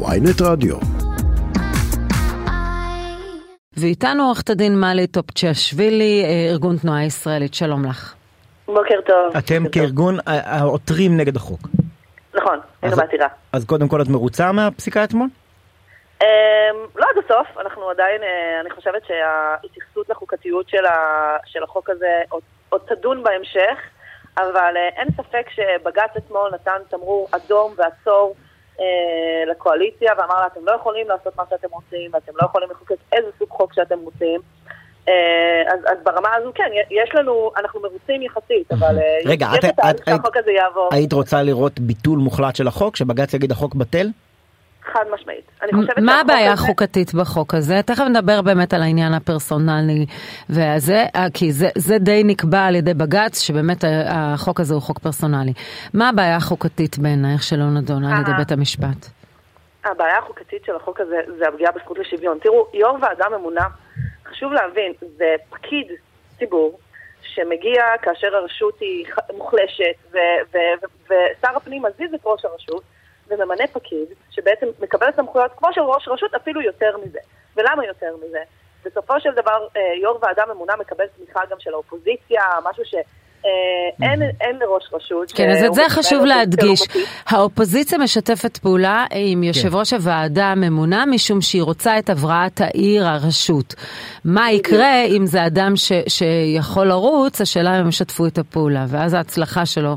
ויינט רדיו. ואיתנו עורכת הדין מלי טופצ'יאשווילי, ארגון תנועה ישראלית. שלום לך. בוקר טוב. אתם כארגון העותרים נגד החוק. נכון, אין בעתירה. אז קודם כל את מרוצה מהפסיקה אתמול? לא עד הסוף, אנחנו עדיין, אני חושבת שההתייחסות לחוקתיות של החוק הזה עוד תדון בהמשך, אבל אין ספק שבג"ץ אתמול נתן תמרור אדום ועצור לקואליציה ואמר לה, אתם לא יכולים לעשות מה שאתם רוצים, ואתם לא יכולים לחוקק איזה סוג חוק שאתם רוצים. אז ברמה הזו, כן, יש לנו, אנחנו מרוצים יחסית, אבל רגע, שהחוק הזה יעבור. היית רוצה לראות ביטול מוחלט של החוק, שבג"ץ יגיד החוק בטל? חד משמעית. מה הבעיה החוקתית בחוק הזה? תכף נדבר באמת על העניין הפרסונלי והזה, כי זה די נקבע על ידי בג"ץ, שבאמת החוק הזה הוא חוק פרסונלי. מה הבעיה החוקתית בעינייך שלא נדונה על ידי בית המשפט? הבעיה החוקתית של החוק הזה זה הפגיעה בזכות לשוויון. תראו, יו"ר ועדה ממונה, חשוב להבין, זה פקיד ציבור שמגיע כאשר הרשות היא מוחלשת, ושר הפנים מזיז את ראש הרשות, וממנה פקיד שבעצם מקבל סמכויות כמו של ראש רשות, אפילו יותר מזה. ולמה יותר מזה? בסופו של דבר יו"ר ועדה ממונה מקבל תמיכה גם של האופוזיציה, משהו שאין לראש רשות. כן, אז את זה חשוב להדגיש. האופוזיציה משתפת פעולה עם יושב ראש הוועדה הממונה, משום שהיא רוצה את הבראת העיר, הרשות. מה יקרה אם זה אדם שיכול לרוץ, השאלה אם הם ישתפו את הפעולה, ואז ההצלחה שלו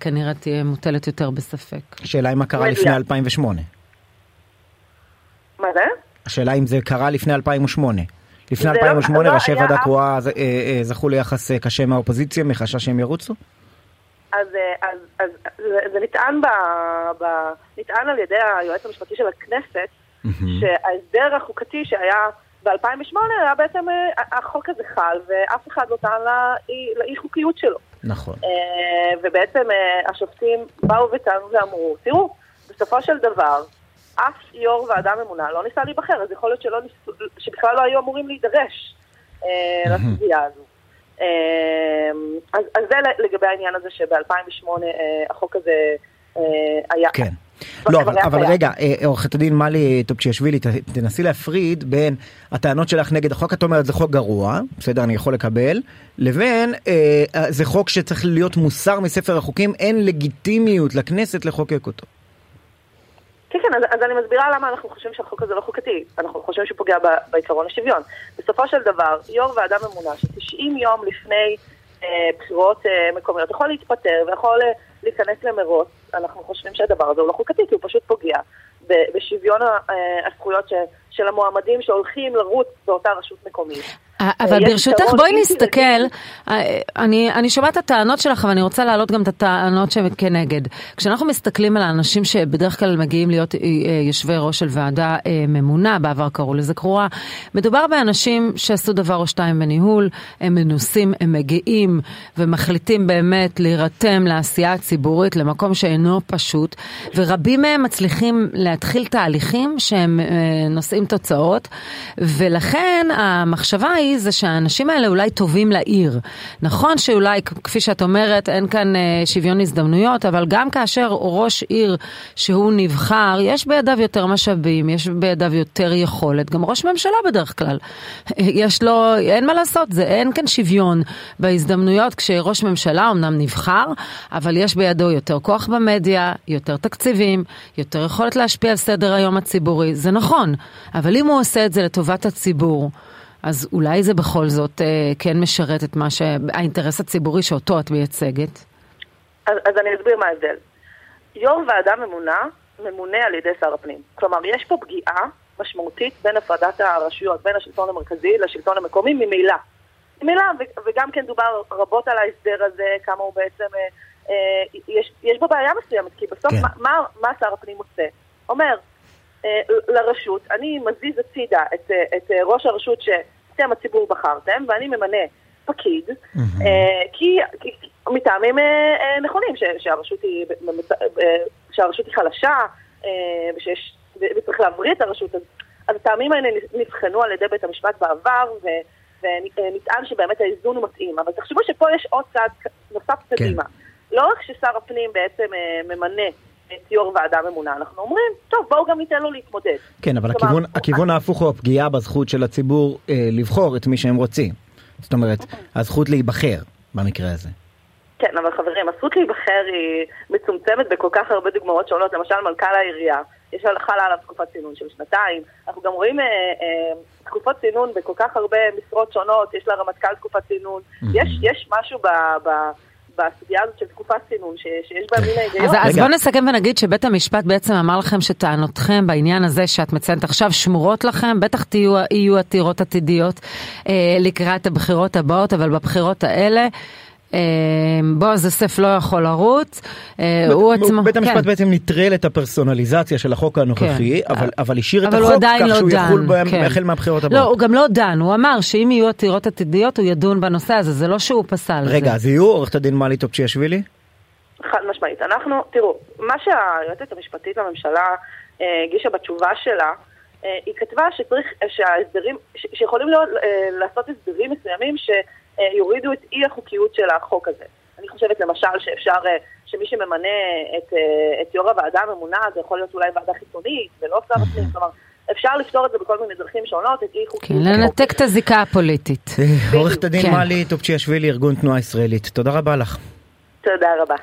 כנראה תהיה מוטלת יותר בספק. השאלה אם מה קרה לפני 2008. מה זה? השאלה אם זה קרה לפני 2008. לפני 2008 ראשי ועדה קרואה זכו ליחס קשה מהאופוזיציה, מחשש שהם ירוצו? אז זה נטען על ידי היועץ המשפטי של הכנסת, שההסדר החוקתי שהיה ב-2008 היה בעצם החוק הזה חל, ואף אחד לא טען לאי חוקיות שלו. נכון. ובעצם השופטים באו וטענו ואמרו, תראו, בסופו של דבר, אף יו"ר ועדה ממונה לא ניסה להיבחר, אז יכול להיות שבכלל לא היו אמורים להידרש לסוגיה הזו. אז זה לגבי העניין הזה שב-2008 החוק הזה היה. כן. לא, אבל רגע, עורכת הדין מלי טופצ'יאשווילי, תנסי להפריד בין הטענות שלך נגד החוק, את אומרת זה חוק גרוע, בסדר, אני יכול לקבל, לבין זה חוק שצריך להיות מוסר מספר החוקים, אין לגיטימיות לכנסת לחוקק אותו. כן, אז אני מסבירה למה אנחנו חושבים שהחוק הזה לא חוקתי. אנחנו חושבים שהוא פוגע בעיקרון השוויון. בסופו של דבר, יו"ר ועדה ממונה ש90 יום לפני בחירות מקומיות יכול להתפטר ויכול להיכנס למרוץ. אנחנו חושבים שהדבר הזה הוא לא חוקתי, כי הוא פשוט פוגע בשוויון הזכויות של המועמדים שהולכים לרוץ באותה רשות מקומית. אבל ברשותך בואי נסתכל, אני שומעת את הטענות שלך, אבל אני רוצה להעלות גם את הטענות שכנגד. כשאנחנו מסתכלים על האנשים שבדרך כלל מגיעים להיות יושבי ראש של ועדה ממונה, בעבר קראו לזה קרואה, מדובר באנשים שעשו דבר או שתיים בניהול, הם מנוסים, הם מגיעים ומחליטים באמת להירתם לעשייה הציבורית, למקום שאינו פשוט, ורבים מהם מצליחים להתחיל תהליכים שהם נושאים תוצאות, ולכן המחשבה היא זה שהאנשים האלה אולי טובים לעיר. נכון שאולי, כפי שאת אומרת, אין כאן שוויון הזדמנויות, אבל גם כאשר ראש עיר שהוא נבחר, יש בידיו יותר משאבים, יש בידיו יותר יכולת. גם ראש ממשלה בדרך כלל. יש לו, אין מה לעשות, זה אין כאן שוויון בהזדמנויות, כשראש ממשלה אמנם נבחר, אבל יש בידו יותר כוח במדיה, יותר תקציבים, יותר יכולת להשפיע על סדר היום הציבורי. זה נכון, אבל אם הוא עושה את זה לטובת הציבור, אז אולי זה בכל זאת כן משרת את מה שהאינטרס הציבורי שאותו את מייצגת? אז אני אסביר מה ההבדל. יו"ר ועדה ממונה על ידי שר הפנים. כלומר, יש פה פגיעה משמעותית בין הפרדת הרשויות, בין השלטון המרכזי לשלטון המקומי, ממילא, וגם כן דובר רבות על ההסדר הזה, כמה הוא בעצם, יש בו בעיה מסוימת, כי בסוף מה שר הפנים עושה? אומר, לרשות, אני מזיז הצידה את ראש הרשות שאתם הציבור בחרתם, ואני ממנה פקיד, כי מטעמים נכונים, שהרשות היא חלשה, וצריך להבריא את הרשות. אז הטעמים האלה נבחנו על ידי בית המשפט בעבר, ונטען שבאמת האיזון הוא מתאים. אבל תחשבו שפה יש עוד צעד נוסף קדימה. לא רק ששר הפנים בעצם ממנה את יו"ר ועדה ממונה, אנחנו אומרים, טוב, בואו גם ניתן לו להתמודד. כן, אבל הכיוון ההפוך הוא הפגיעה בזכות של הציבור לבחור את מי שהם רוצים. זאת אומרת, הזכות להיבחר במקרה הזה. כן, אבל חברים, הזכות להיבחר היא מצומצמת בכל כך הרבה דוגמאות שונות, למשל מנכ"ל העירייה, יש חלה עליו תקופת צינון של 2 שנים, אנחנו גם רואים תקופות צינון בכל כך הרבה משרות שונות, יש לה רמטכ"ל תקופת צינון, יש משהו בסוגיה הזאת של תקופת צינון שיש בה מין ההיגיון. אז בוא נסכם ונגיד שבית המשפט בעצם אמר לכם שטענותכם בעניין הזה שאת מציינת עכשיו שמורות לכם, בטח יהיו עתירות עתידיות לקראת הבחירות הבאות, אבל בבחירות האלה בועז יוסף לא יכול לרוץ, הוא עצמו... בית המשפט בעצם נטרל את הפרסונליזציה של החוק הנוכחי, אבל השאיר את החוק כך שהוא יחול החל מהבחירות הבאות. לא, הוא גם לא דן, הוא אמר שאם יהיו עתירות עתידיות הוא ידון בנושא הזה, זה לא שהוא פסל. רגע, אז יהיו עורכת הדין מלי טופצ'יאשווילי? חד משמעית, אנחנו, תראו, מה שהיועצת המשפטית לממשלה הגישה בתשובה שלה, היא כתבה שיכולים לעשות הסדרים מסוימים ש... יורידו את אי החוקיות של החוק הזה. אני חושבת למשל שאפשר שמי שממנה את יו"ר הוועדה הממונה, זה יכול להיות אולי ועדה חיצונית ולא שר הפנים, כלומר אפשר לפתור את זה בכל מיני דרכים שונות, את אי חוקיות. לנתק את הזיקה הפוליטית. עורכת הדין מלי טופצ'יאשווילי, ארגון תנועה ישראלית. תודה רבה לך. תודה רבה.